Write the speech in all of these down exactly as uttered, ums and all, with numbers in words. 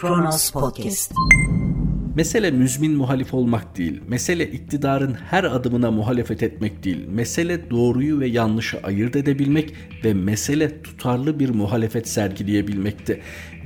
Kronos Podcast. Mesele müzmin muhalif olmak değil, mesele iktidarın her adımına muhalefet etmek değil, mesele doğruyu ve yanlışı ayırt edebilmek ve mesele tutarlı bir muhalefet sergileyebilmekte.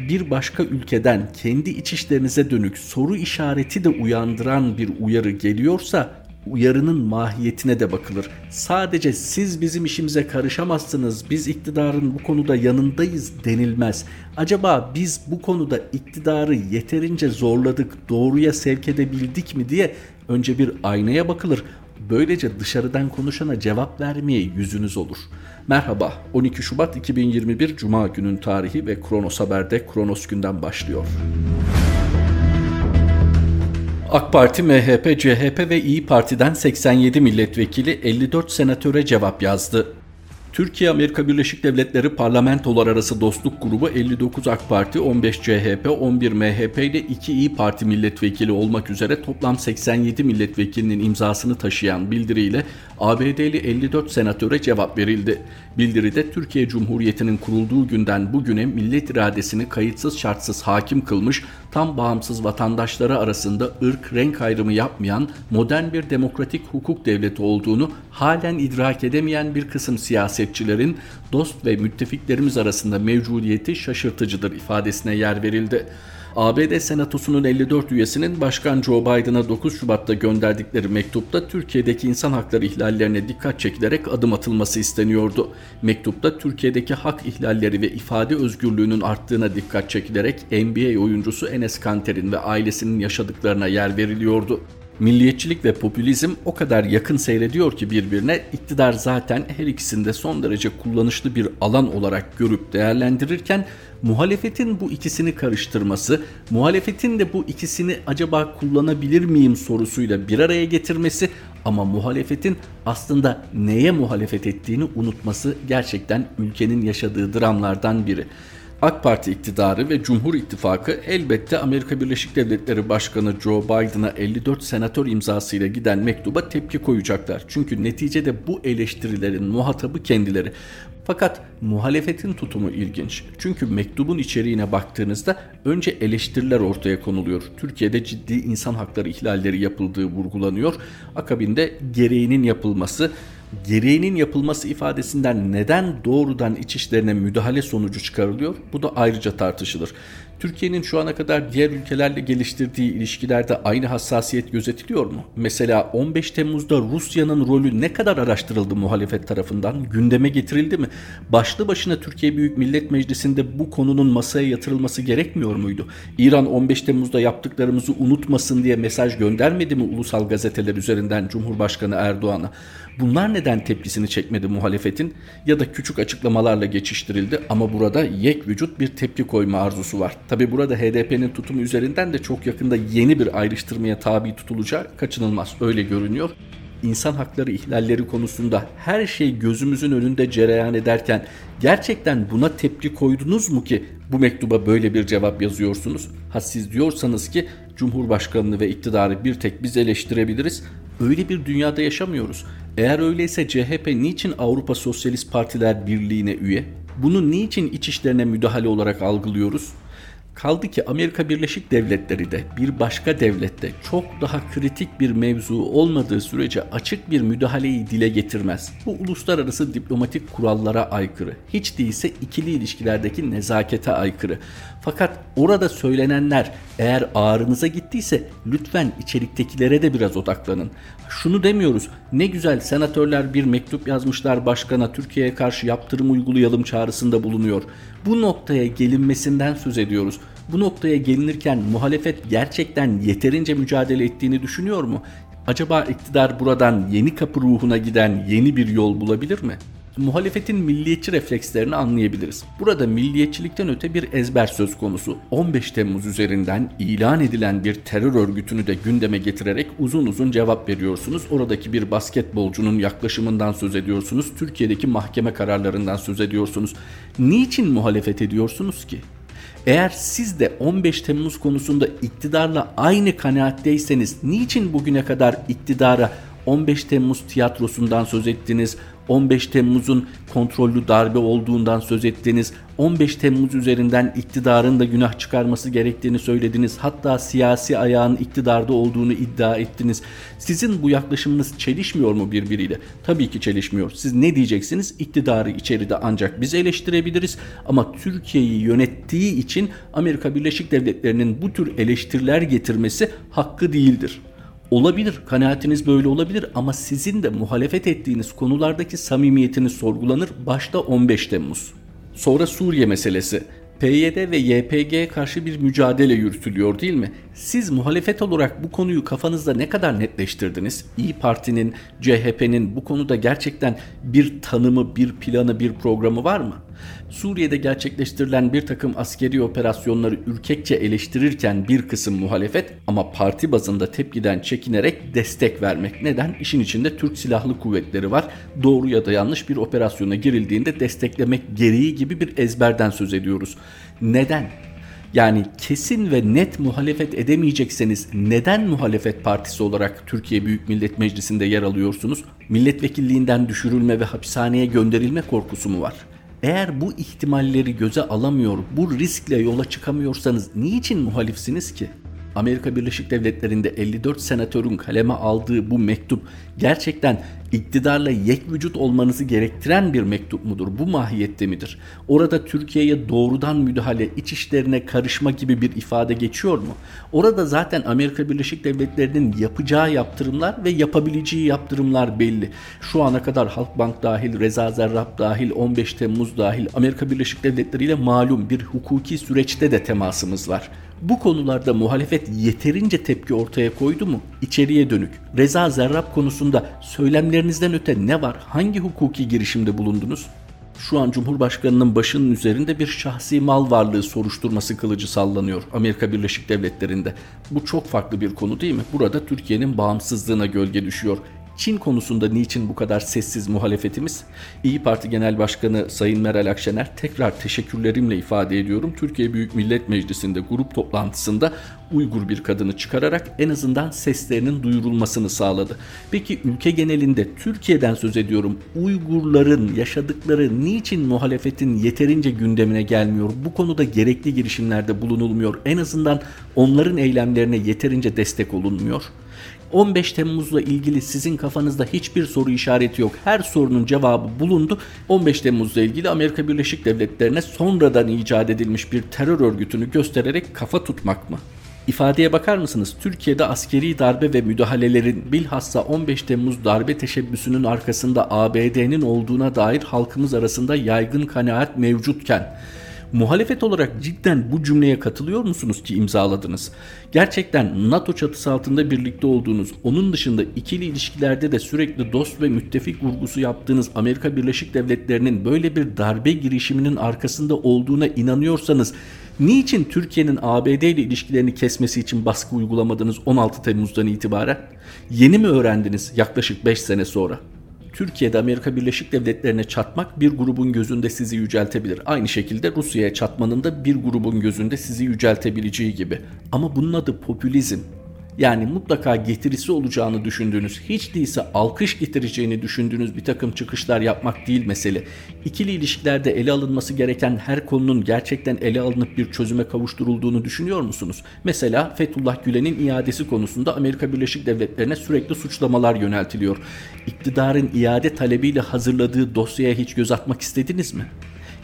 Bir başka ülkeden kendi iç işlerinize dönük soru işareti de uyandıran bir uyarı geliyorsa, uyarının mahiyetine de bakılır. Sadece siz bizim işimize karışamazsınız, biz iktidarın bu konuda yanındayız denilmez. Acaba biz bu konuda iktidarı yeterince zorladık, doğruya sevk edebildik mi diye önce bir aynaya bakılır. Böylece dışarıdan konuşana cevap vermeye yüzünüz olur. Merhaba, on iki Şubat iki bin yirmi bir Cuma günün tarihi ve Kronos Haber'de Kronos Günden başlıyor. AK Parti, M H P, C H P ve İyi Parti'den seksen yedi milletvekili elli dört senatöre cevap yazdı. Türkiye Amerika Birleşik Devletleri parlamentolar arası dostluk grubu elli dokuz AK Parti, on beş C H P, on bir M H P ile iki İyi Parti milletvekili olmak üzere toplam seksen yedi milletvekilinin imzasını taşıyan bildiriyle A B D'li elli dört senatöre cevap verildi. Bildiride Türkiye Cumhuriyeti'nin kurulduğu günden bugüne millet iradesini kayıtsız şartsız hakim kılmış, tam bağımsız vatandaşları arasında ırk, renk ayrımı yapmayan modern bir demokratik hukuk devleti olduğunu halen idrak edemeyen bir kısım siyasetçilerin dost ve müttefiklerimiz arasında mevcudiyeti şaşırtıcıdır ifadesine yer verildi. A B D Senatosu'nun elli dört üyesinin Başkan Joe Biden'a dokuz Şubat'ta gönderdikleri mektupta Türkiye'deki insan hakları ihlallerine dikkat çekilerek adım atılması isteniyordu. Mektupta Türkiye'deki hak ihlalleri ve ifade özgürlüğünün arttığına dikkat çekilerek N B A oyuncusu Enes Kanter'in ve ailesinin yaşadıklarına yer veriliyordu. Milliyetçilik ve popülizm o kadar yakın seyrediyor ki birbirine, iktidar zaten her ikisini de son derece kullanışlı bir alan olarak görüp değerlendirirken, muhalefetin bu ikisini karıştırması, muhalefetin de bu ikisini acaba kullanabilir miyim sorusuyla bir araya getirmesi ama muhalefetin aslında neye muhalefet ettiğini unutması gerçekten ülkenin yaşadığı dramlardan biri. AK Parti iktidarı ve Cumhur İttifakı elbette Amerika Birleşik Devletleri Başkanı Joe Biden'a elli dört senatör imzasıyla giden mektuba tepki koyacaklar. Çünkü neticede bu eleştirilerin muhatabı kendileri. Fakat muhalefetin tutumu ilginç. Çünkü mektubun içeriğine baktığınızda önce eleştiriler ortaya konuluyor. Türkiye'de ciddi insan hakları ihlalleri yapıldığı vurgulanıyor. Akabinde gereğinin yapılması... Gereğinin yapılması ifadesinden neden doğrudan iç işlerine müdahale sonucu çıkarılıyor? Bu da ayrıca tartışılır. Türkiye'nin şu ana kadar diğer ülkelerle geliştirdiği ilişkilerde aynı hassasiyet gözetiliyor mu? Mesela on beş Temmuz'da Rusya'nın rolü ne kadar araştırıldı muhalefet tarafından? Gündeme getirildi mi? Başlı başına Türkiye Büyük Millet Meclisi'nde bu konunun masaya yatırılması gerekmiyor muydu? İran on beş Temmuz'da yaptıklarımızı unutmasın diye mesaj göndermedi mi ulusal gazeteler üzerinden Cumhurbaşkanı Erdoğan'a? Bunlar neden tepkisini çekmedi muhalefetin? Ya da küçük açıklamalarla geçiştirildi ama burada yek vücut bir tepki koyma arzusu var. Tabi burada H D P'nin tutumu üzerinden de çok yakında yeni bir ayrıştırmaya tabi tutulacağı kaçınılmaz, öyle görünüyor. İnsan hakları ihlalleri konusunda her şey gözümüzün önünde cereyan ederken gerçekten buna tepki koydunuz mu ki bu mektuba böyle bir cevap yazıyorsunuz? Ha siz diyorsanız ki Cumhurbaşkanını ve iktidarı bir tek biz eleştirebiliriz. Öyle bir dünyada yaşamıyoruz. Eğer öyleyse C H P niçin Avrupa Sosyalist Partiler Birliği'ne üye? Bunu niçin iç işlerine müdahale olarak algılıyoruz? Kaldı ki Amerika Birleşik Devletleri de bir başka devlette çok daha kritik bir mevzu olmadığı sürece açık bir müdahaleyi dile getirmez. Bu uluslararası diplomatik kurallara aykırı. Hiç değilse ikili ilişkilerdeki nezakete aykırı. Fakat orada söylenenler eğer ağrınıza gittiyse lütfen içeriktekilere de biraz odaklanın. Şunu demiyoruz, ne güzel senatörler bir mektup yazmışlar başkana, Türkiye'ye karşı yaptırım uygulayalım çağrısında bulunuyor. Bu noktaya gelinmesinden söz ediyoruz. Bu noktaya gelinirken muhalefet gerçekten yeterince mücadele ettiğini düşünüyor mu? Acaba iktidar buradan yeni kapı ruhuna giden yeni bir yol bulabilir mi? Muhalefetin milliyetçi reflekslerini anlayabiliriz. Burada milliyetçilikten öte bir ezber söz konusu. on beş Temmuz üzerinden ilan edilen bir terör örgütünü de gündeme getirerek uzun uzun cevap veriyorsunuz. Oradaki bir basketbolcunun yaklaşımından söz ediyorsunuz. Türkiye'deki mahkeme kararlarından söz ediyorsunuz. Niçin muhalefet ediyorsunuz ki? Eğer siz de on beş Temmuz konusunda iktidarla aynı kanaatteyseniz niçin bugüne kadar iktidara on beş Temmuz tiyatrosundan söz ettiniz, on beş Temmuz'un kontrollü darbe olduğundan söz ettiniz, on beş Temmuz üzerinden iktidarın da günah çıkarması gerektiğini söylediniz, hatta siyasi ayağın iktidarda olduğunu iddia ettiniz. Sizin bu yaklaşımınız çelişmiyor mu birbiriyle? Tabii ki çelişmiyor. Siz ne diyeceksiniz? İktidarı içeride ancak biz eleştirebiliriz ama Türkiye'yi yönettiği için Amerika Birleşik Devletleri'nin bu tür eleştiriler getirmesi hakkı değildir. Olabilir, kanaatiniz böyle olabilir ama sizin de muhalefet ettiğiniz konulardaki samimiyetiniz sorgulanır. Başta on beş Temmuz. Sonra Suriye meselesi. P Y D ve Y P G'ye karşı bir mücadele yürütülüyor değil mi? Siz muhalefet olarak bu konuyu kafanızda ne kadar netleştirdiniz? İyi Parti'nin, C H P'nin bu konuda gerçekten bir tanımı, bir planı, bir programı var mı? Suriye'de gerçekleştirilen bir takım askeri operasyonları ürkekçe eleştirirken bir kısım muhalefet ama parti bazında tepkiden çekinerek destek vermek. Neden? İşin içinde Türk Silahlı Kuvvetleri var. Doğru ya da yanlış bir operasyona girildiğinde desteklemek gereği gibi bir ezberden söz ediyoruz. Neden? Yani kesin ve net muhalefet edemeyecekseniz neden muhalefet partisi olarak Türkiye Büyük Millet Meclisi'nde yer alıyorsunuz? Milletvekilliğinden düşürülme ve hapishaneye gönderilme korkusu mu var? Eğer bu ihtimalleri göze alamıyor, bu riskle yola çıkamıyorsanız niçin muhalifsiniz ki? Amerika Birleşik Devletleri'nde elli dört senatörün kaleme aldığı bu mektup gerçekten iktidarla yek vücut olmanızı gerektiren bir mektup mudur? Bu mahiyette midir? Orada Türkiye'ye doğrudan müdahale, iç işlerine karışma gibi bir ifade geçiyor mu? Orada zaten Amerika Birleşik Devletleri'nin yapacağı yaptırımlar ve yapabileceği yaptırımlar belli. Şu ana kadar Halkbank dahil, Reza Zarrab dahil, on beş Temmuz dahil Amerika Birleşik Devletleri ile malum bir hukuki süreçte de temasımız var. Bu konularda muhalefet yeterince tepki ortaya koydu mu? İçeriye dönük. Reza Zarrab konusunda söylemlerinizden öte ne var? Hangi hukuki girişimde bulundunuz? Şu an Cumhurbaşkanı'nın başının üzerinde bir şahsi mal varlığı soruşturması kılıcı sallanıyor Amerika Birleşik Devletleri'nde. Bu çok farklı bir konu değil mi? Burada Türkiye'nin bağımsızlığına gölge düşüyor. Çin konusunda niçin bu kadar sessiz muhalefetimiz? İyi Parti Genel Başkanı Sayın Meral Akşener, tekrar teşekkürlerimle ifade ediyorum, Türkiye Büyük Millet Meclisi'nde grup toplantısında Uygur bir kadını çıkararak en azından seslerinin duyurulmasını sağladı. Peki ülke genelinde, Türkiye'den söz ediyorum, Uygurların yaşadıkları niçin muhalefetin yeterince gündemine gelmiyor? Bu konuda gerekli girişimlerde bulunulmuyor. En azından onların eylemlerine yeterince destek olunmuyor. on beş Temmuz'la ilgili sizin kafanızda hiçbir soru işareti yok. Her sorunun cevabı bulundu. on beş Temmuz'la ilgili Amerika Birleşik Devletleri'ne sonradan icat edilmiş bir terör örgütünü göstererek kafa tutmak mı? İfadeye bakar mısınız? Türkiye'de askeri darbe ve müdahalelerin, bilhassa on beş Temmuz darbe teşebbüsünün arkasında A B D'nin olduğuna dair halkımız arasında yaygın kanaat mevcutken muhalefet olarak cidden bu cümleye katılıyor musunuz ki imzaladınız? Gerçekten NATO çatısı altında birlikte olduğunuz, onun dışında ikili ilişkilerde de sürekli dost ve müttefik vurgusu yaptığınız Amerika Birleşik Devletleri'nin böyle bir darbe girişiminin arkasında olduğuna inanıyorsanız niçin Türkiye'nin A B D ile ilişkilerini kesmesi için baskı uygulamadınız on altı Temmuz'dan itibaren? Yeni mi öğrendiniz yaklaşık beş sene sonra? Türkiye'de Amerika Birleşik Devletleri'ne çatmak bir grubun gözünde sizi yüceltebilir. Aynı şekilde Rusya'ya çatmanın da bir grubun gözünde sizi yüceltebileceği gibi. Ama bunun adı popülizm. Yani mutlaka getirisi olacağını düşündüğünüz, hiç değilse alkış getireceğini düşündüğünüz bir takım çıkışlar yapmak değil mesele. İkili ilişkilerde ele alınması gereken her konunun gerçekten ele alınıp bir çözüme kavuşturulduğunu düşünüyor musunuz? Mesela Fethullah Gülen'in iadesi konusunda Amerika Birleşik Devletleri'ne sürekli suçlamalar yöneltiliyor. İktidarın iade talebiyle hazırladığı dosyaya hiç göz atmak istediniz mi?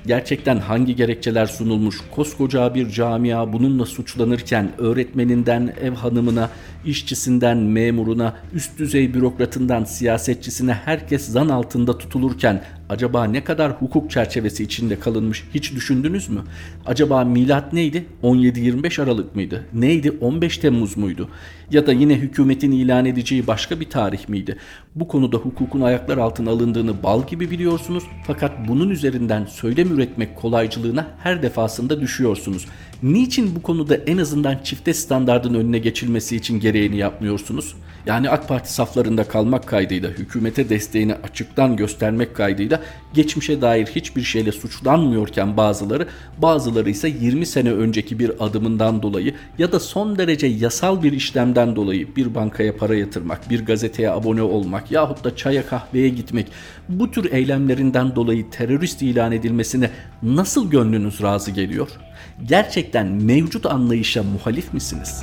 Gerçekten hangi gerekçeler sunulmuş? Koskoca bir camia bununla suçlanırken öğretmeninden ev hanımına, işçisinden memuruna, üst düzey bürokratından siyasetçisine herkes zan altında tutulurken acaba ne kadar hukuk çerçevesi içinde kalınmış hiç düşündünüz mü? Acaba milat neydi? on yedi yirmi beş Aralık mıydı? Neydi? on beş Temmuz muydu? Ya da yine hükümetin ilan edeceği başka bir tarih miydi? Bu konuda hukukun ayaklar altına alındığını bal gibi biliyorsunuz fakat bunun üzerinden söylem üretmek kolaycılığına her defasında düşüyorsunuz. Niçin bu konuda en azından çifte standardın önüne geçilmesi için gereğini yapmıyorsunuz? yani AK Parti saflarında kalmak kaydıyla, hükümete desteğini açıktan göstermek kaydıyla geçmişe dair hiçbir şeyle suçlanmıyorken bazıları, bazıları ise yirmi sene önceki bir adımından dolayı ya da son derece yasal bir işlemden dolayı bir bankaya para yatırmak, bir gazeteye abone olmak yahut da çaya kahveye gitmek, bu tür eylemlerinden dolayı terörist ilan edilmesine nasıl gönlünüz razı geliyor? Gerçekten mevcut anlayışa muhalif misiniz?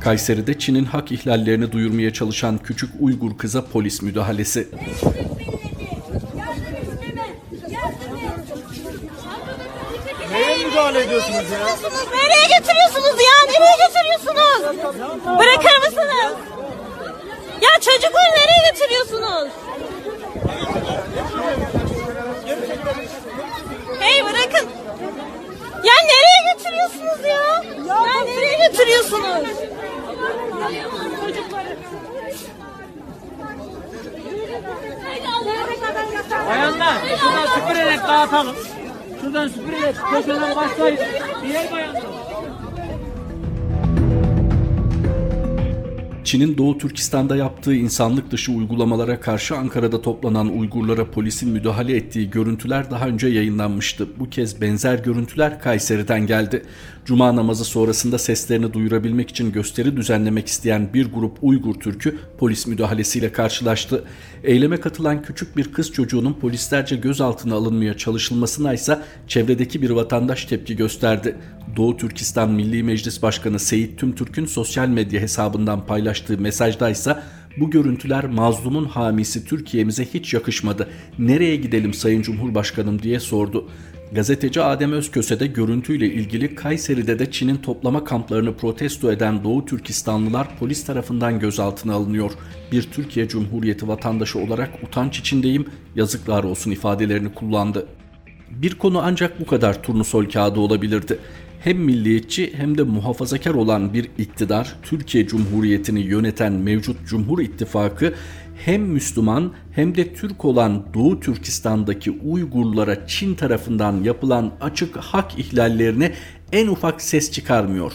Kayseri'de Çin'in hak ihlallerini duyurmaya çalışan küçük Uygur kıza polis müdahalesi. Nereye müdahale ediyorsunuz ya? Nereye götürüyorsunuz ya? Nereye götürüyorsunuz? Bırakır mısınız? Ya çocukları nereye götürüyorsunuz? Hey bırakın. Ya nereye götürüyorsunuz ya? Ya nereye götürüyorsunuz? Bayanlar, şuradan süpürerek dağıtalım. Şuradan süpürerek köşeden başlayın. Diğer bayanlar. Çin'in Doğu Türkistan'da yaptığı insanlık dışı uygulamalara karşı Ankara'da toplanan Uygurlara polisin müdahale ettiği görüntüler daha önce yayınlanmıştı. Bu kez benzer görüntüler Kayseri'den geldi. Cuma namazı sonrasında seslerini duyurabilmek için gösteri düzenlemek isteyen bir grup Uygur Türk'ü polis müdahalesiyle karşılaştı. Eyleme katılan küçük bir kız çocuğunun polislerce gözaltına alınmaya çalışılmasına ise çevredeki bir vatandaş tepki gösterdi. Doğu Türkistan Milli Meclis Başkanı Seyit Tümtürk'ün sosyal medya hesabından paylaştığı mesajdaysa bu görüntüler mazlumun hamisi Türkiye'mize hiç yakışmadı. Nereye gidelim Sayın Cumhurbaşkanım diye sordu. Gazeteci Adem Özköse de görüntüyle ilgili Kayseri'de de Çin'in toplama kamplarını protesto eden Doğu Türkistanlılar polis tarafından gözaltına alınıyor. Bir Türkiye Cumhuriyeti vatandaşı olarak utanç içindeyim, yazıklar olsun ifadelerini kullandı. Bir konu ancak bu kadar turnusol kağıdı olabilirdi. Hem milliyetçi hem de muhafazakar olan bir iktidar, Türkiye Cumhuriyeti'ni yöneten mevcut Cumhur İttifakı, hem Müslüman hem de Türk olan Doğu Türkistan'daki Uygurlara Çin tarafından yapılan açık hak ihlallerine en ufak ses çıkarmıyor.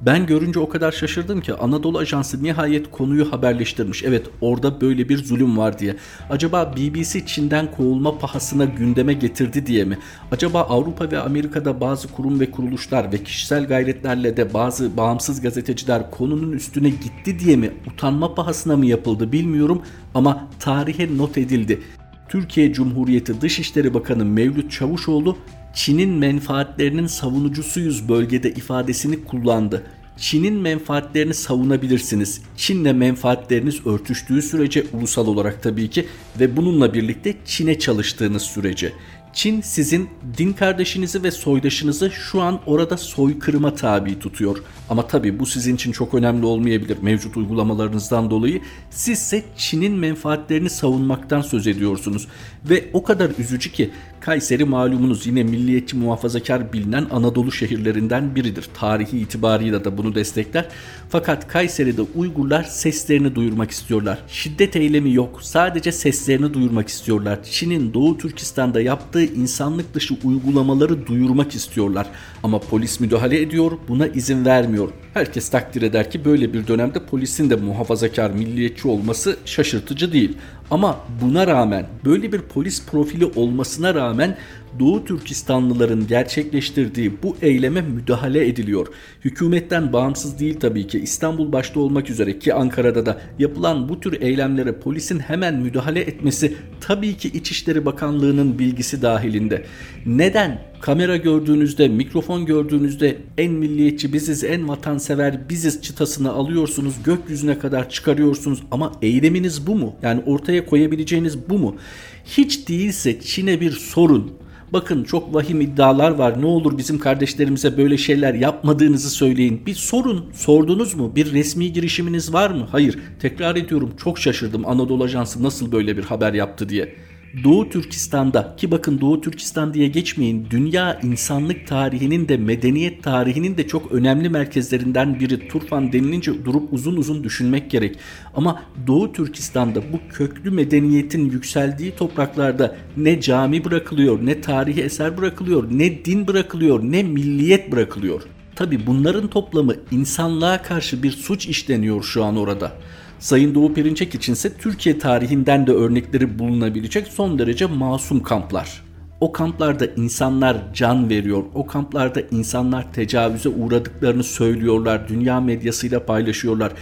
Ben görünce o kadar şaşırdım ki Anadolu Ajansı nihayet konuyu haberleştirmiş. Evet, orada böyle bir zulüm var diye. Acaba B B C Çin'den kovulma pahasına gündeme getirdi diye mi? Acaba Avrupa ve Amerika'da bazı kurum ve kuruluşlar ve kişisel gayretlerle de bazı bağımsız gazeteciler konunun üstüne gitti diye mi? Utanma pahasına mı yapıldı bilmiyorum ama tarihe not edildi. Türkiye Cumhuriyeti Dışişleri Bakanı Mevlüt Çavuşoğlu, Çin'in menfaatlerinin savunucusuyuz bölgede ifadesini kullandı. Çin'in menfaatlerini savunabilirsiniz. Çin'le menfaatleriniz örtüştüğü sürece ulusal olarak tabii ki ve bununla birlikte Çin'e çalıştığınız sürece. Çin sizin din kardeşinizi ve soydaşınızı şu an orada soykırıma tabi tutuyor. Ama tabii bu sizin için çok önemli olmayabilir mevcut uygulamalarınızdan dolayı. Sizse Çin'in menfaatlerini savunmaktan söz ediyorsunuz. Ve o kadar üzücü ki Kayseri malumunuz yine milliyetçi muhafazakar bilinen Anadolu şehirlerinden biridir. Tarihi itibarıyla da bunu destekler. Fakat Kayseri'de Uygurlar seslerini duyurmak istiyorlar. Şiddet eylemi yok. Sadece seslerini duyurmak istiyorlar. Çin'in Doğu Türkistan'da yaptığı insanlık dışı uygulamaları duyurmak istiyorlar. Ama polis müdahale ediyor, buna izin vermiyor. Herkes takdir eder ki böyle bir dönemde polisin de muhafazakar, milliyetçi olması şaşırtıcı değil. Ama buna rağmen, böyle bir polis profili olmasına rağmen Doğu Türkistanlıların gerçekleştirdiği bu eyleme müdahale ediliyor. Hükümetten bağımsız değil tabii ki, İstanbul başta olmak üzere ki Ankara'da da yapılan bu tür eylemlere polisin hemen müdahale etmesi tabii ki İçişleri Bakanlığı'nın bilgisi dahilinde. Neden? Kamera gördüğünüzde, mikrofon gördüğünüzde en milliyetçi biziz, en vatansever biziz çıtasını alıyorsunuz, gökyüzüne kadar çıkarıyorsunuz ama eyleminiz bu mu? Yani ortaya koyabileceğiniz bu mu? Hiç değilse Çin'e bir sorun. Bakın çok vahim iddialar var. Ne olur bizim kardeşlerimize böyle şeyler yapmadığınızı söyleyin. Bir sorun. Sordunuz mu? Bir resmi girişiminiz var mı? Hayır. Tekrar ediyorum, çok şaşırdım Anadolu Ajansı nasıl böyle bir haber yaptı diye. Doğu Türkistan'da ki bakın Doğu Türkistan diye geçmeyin, dünya insanlık tarihinin de medeniyet tarihinin de çok önemli merkezlerinden biri. Turfan denilince durup uzun uzun düşünmek gerek. Ama Doğu Türkistan'da bu köklü medeniyetin yükseldiği topraklarda ne cami bırakılıyor, ne tarihi eser bırakılıyor, ne din bırakılıyor, ne milliyet bırakılıyor. Tabii bunların toplamı insanlığa karşı bir suç işleniyor şu an orada. Sayın Doğu Perinçek içinse Türkiye tarihinden de örnekleri bulunabilecek son derece masum kamplar. O kamplarda insanlar can veriyor, o kamplarda insanlar tecavüze uğradıklarını söylüyorlar, dünya medyasıyla paylaşıyorlar.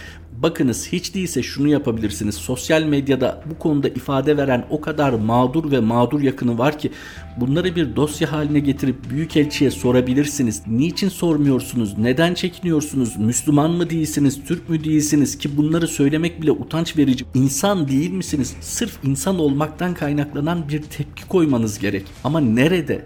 Bakınız hiç değilse şunu yapabilirsiniz, sosyal medyada bu konuda ifade veren o kadar mağdur ve mağdur yakını var ki bunları bir dosya haline getirip büyükelçiye sorabilirsiniz. Niçin sormuyorsunuz, neden çekiniyorsunuz, Müslüman mı değilsiniz, Türk mü değilsiniz ki bunları söylemek bile utanç verici. İnsan değil misiniz? Sırf insan olmaktan kaynaklanan bir tepki koymanız gerek. Ama nerede?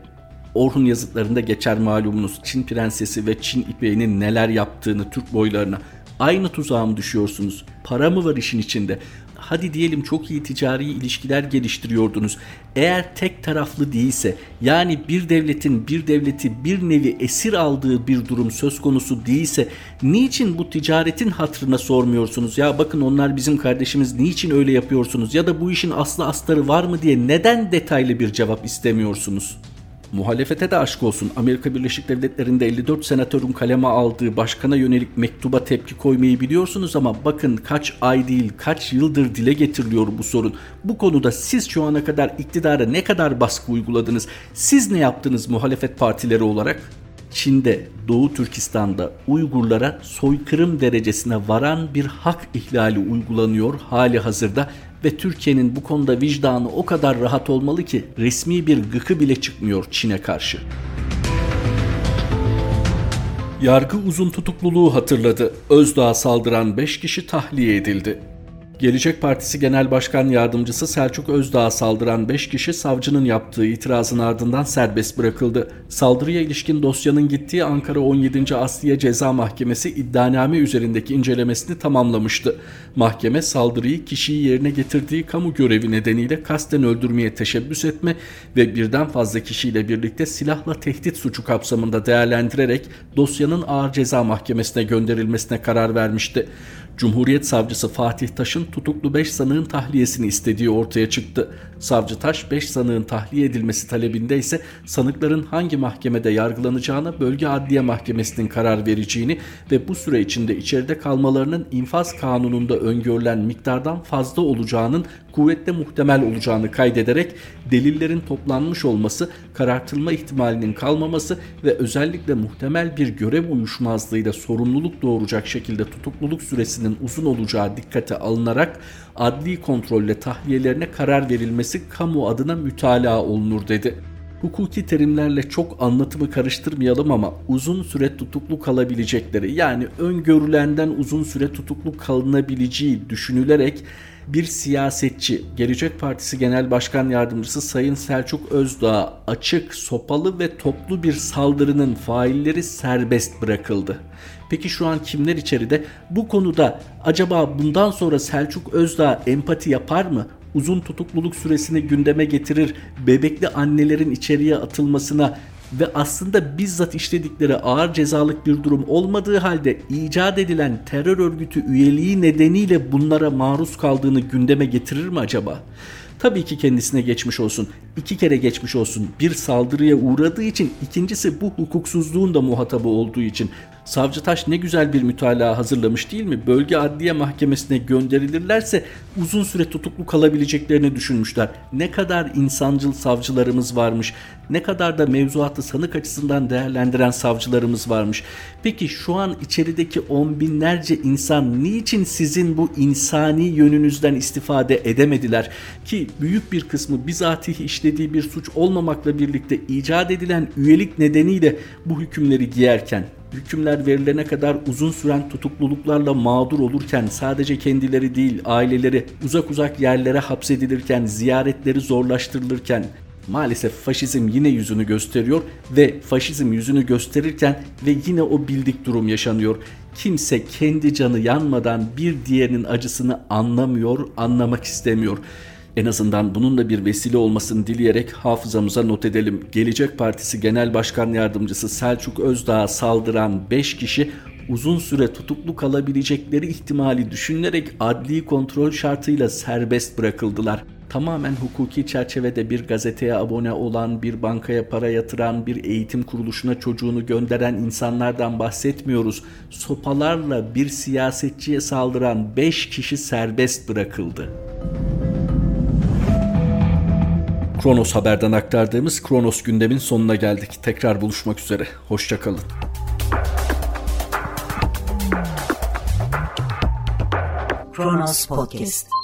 Orhun yazıtlarında geçer malumunuz Çin prensesi ve Çin ipeğinin neler yaptığını Türk boylarına. Aynı tuzağa mı düşüyorsunuz? Para mı var işin içinde? Hadi diyelim çok iyi ticari ilişkiler geliştiriyordunuz. Eğer tek taraflı değilse, yani bir devletin bir devleti bir nevi esir aldığı bir durum söz konusu değilse, niçin bu ticaretin hatırına sormuyorsunuz? Ya bakın onlar bizim kardeşimiz, niçin öyle yapıyorsunuz? Ya da bu işin aslı astarı var mı diye neden detaylı bir cevap istemiyorsunuz? Muhalefete de aşk olsun. Amerika Birleşik Devletleri'nde elli dört senatörün kaleme aldığı başkana yönelik mektuba tepki koymayı biliyorsunuz ama bakın kaç ay değil kaç yıldır dile getiriliyor bu sorun. Bu konuda siz şu ana kadar iktidara ne kadar baskı uyguladınız? Siz ne yaptınız muhalefet partileri olarak? Çin'de, Doğu Türkistan'da Uygurlara soykırım derecesine varan bir hak ihlali uygulanıyor hali hazırda. Ve Türkiye'nin bu konuda vicdanı o kadar rahat olmalı ki resmi bir gıkı bile çıkmıyor Çin'e karşı. Yargı uzun tutukluluğu hatırladı. Özdağ'a saldıran beş kişi tahliye edildi. Gelecek Partisi Genel Başkan Yardımcısı Selçuk Özdağ'a saldıran beş kişi savcının yaptığı itirazın ardından serbest bırakıldı. Saldırıya ilişkin dosyanın gittiği Ankara on yedinci Asliye Ceza Mahkemesi iddianame üzerindeki incelemesini tamamlamıştı. Mahkeme saldırıyı kişiyi yerine getirdiği kamu görevi nedeniyle kasten öldürmeye teşebbüs etme ve birden fazla kişiyle birlikte silahla tehdit suçu kapsamında değerlendirerek dosyanın Ağır Ceza Mahkemesi'ne gönderilmesine karar vermişti. Cumhuriyet Savcısı Fatih Taş'ın tutuklu beş sanığın tahliyesini istediği ortaya çıktı. Savcı Taş beş sanığın tahliye edilmesi talebinde ise sanıkların hangi mahkemede yargılanacağına bölge adliye mahkemesinin karar vereceğini ve bu süre içinde içeride kalmalarının infaz kanununda öngörülen miktardan fazla olacağının kuvvetle muhtemel olacağını kaydederek delillerin toplanmış olması, karartılma ihtimalinin kalmaması ve özellikle muhtemel bir görev uyuşmazlığıyla sorumluluk doğuracak şekilde tutukluluk süresinin uzun olacağı dikkate alınarak adli kontrolle tahliyelerine karar verilmesi kamu adına mütalaa olunur dedi. Hukuki terimlerle çok anlatımı karıştırmayalım ama uzun süre tutuklu kalabilecekleri, yani öngörülenden uzun süre tutuklu kalınabileceği düşünülerek bir siyasetçi, Gelecek Partisi Genel Başkan Yardımcısı Sayın Selçuk Özdağ'a açık, sopalı ve toplu bir saldırının failleri serbest bırakıldı. Peki şu an kimler içeride? Bu konuda acaba bundan sonra Selçuk Özdağ empati yapar mı? Uzun tutukluluk süresini gündeme getirir, bebekli annelerin içeriye atılmasına ve aslında bizzat işledikleri ağır cezalık bir durum olmadığı halde icat edilen terör örgütü üyeliği nedeniyle bunlara maruz kaldığını gündeme getirir mi acaba? Tabii ki kendisine geçmiş olsun. İki kere geçmiş olsun. Bir saldırıya uğradığı için, ikincisi bu hukuksuzluğun da muhatabı olduğu için. Savcı Taş ne güzel bir mütalaa hazırlamış değil mi? Bölge Adliye Mahkemesi'ne gönderilirlerse uzun süre tutuklu kalabileceklerini düşünmüşler. Ne kadar insancıl savcılarımız varmış. Ne kadar da mevzuatı sanık açısından değerlendiren savcılarımız varmış. Peki şu an içerideki on binlerce insan niçin sizin bu insani yönünüzden istifade edemediler? Ki büyük bir kısmı bizatihi işlediği bir suç olmamakla birlikte icat edilen üyelik nedeniyle bu hükümleri giyerken, hükümler verilene kadar uzun süren tutukluluklarla mağdur olurken, sadece kendileri değil aileleri uzak uzak yerlere hapsedilirken, ziyaretleri zorlaştırılırken, maalesef faşizm yine yüzünü gösteriyor ve faşizm yüzünü gösterirken ve yine o bildik durum yaşanıyor. Kimse kendi canı yanmadan bir diğerinin acısını anlamıyor, anlamak istemiyor. En azından bunun da bir vesile olmasını dileyerek hafızamıza not edelim. Gelecek Partisi Genel Başkan Yardımcısı Selçuk Özdağ'a saldıran beş kişi uzun süre tutuklu kalabilecekleri ihtimali düşünülerek adli kontrol şartıyla serbest bırakıldılar. tamamen hukuki çerçevede bir gazeteye abone olan, bir bankaya para yatıran, bir eğitim kuruluşuna çocuğunu gönderen insanlardan bahsetmiyoruz. Sopalarla bir siyasetçiye saldıran beş kişi serbest bırakıldı. Kronos Haber'den aktardığımız Kronos gündemin sonuna geldik. Tekrar buluşmak üzere. Hoşça kalın. Kronos Podcast.